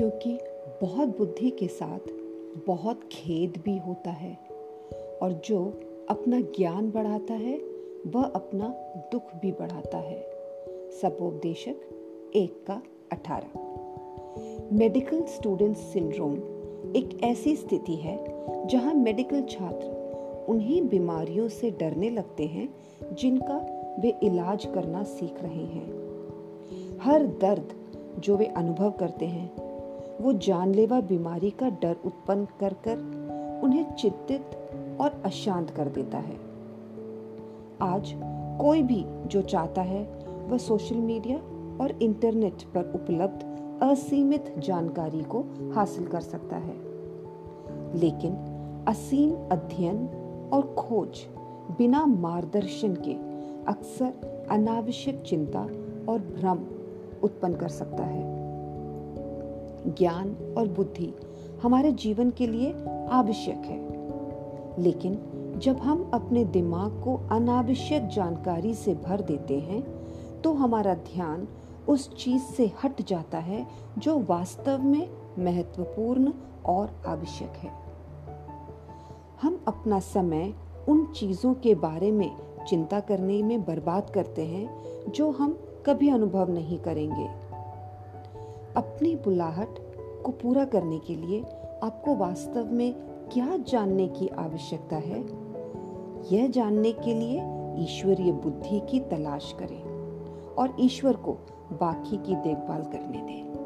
क्योंकि बहुत बुद्धि के साथ बहुत खेद भी होता है, और जो अपना ज्ञान बढ़ाता है वह अपना दुख भी बढ़ाता है। सबोपदेशक 1:18। मेडिकल स्टूडेंट सिंड्रोम एक ऐसी स्थिति है जहां मेडिकल छात्र उन्हीं बीमारियों से डरने लगते हैं जिनका वे इलाज करना सीख रहे हैं। हर दर्द जो वे अनुभव करते हैं वो जानलेवा बीमारी का डर उत्पन्न कर कर उन्हें चिंतित और अशांत कर देता है। आज कोई भी जो चाहता है वह सोशल मीडिया और इंटरनेट पर उपलब्ध असीमित जानकारी को हासिल कर सकता है, लेकिन असीम अध्ययन और खोज बिना मार्गदर्शन के अक्सर अनावश्यक चिंता और भ्रम उत्पन्न कर सकता है। ज्ञान और बुद्धि हमारे जीवन के लिए आवश्यक है, लेकिन जब हम अपने दिमाग को अनावश्यक जानकारी से भर देते हैं तो हमारा ध्यान उस चीज से हट जाता है जो वास्तव में महत्वपूर्ण और आवश्यक है। हम अपना समय उन चीजों के बारे में चिंता करने में बर्बाद करते हैं जो हम कभी अनुभव नहीं करेंगे। अपनी बुलाहट को पूरा करने के लिए आपको वास्तव में क्या जानने की आवश्यकता है, यह जानने के लिए ईश्वरीय बुद्धि की तलाश करें और ईश्वर को बाकी की देखभाल करने दें।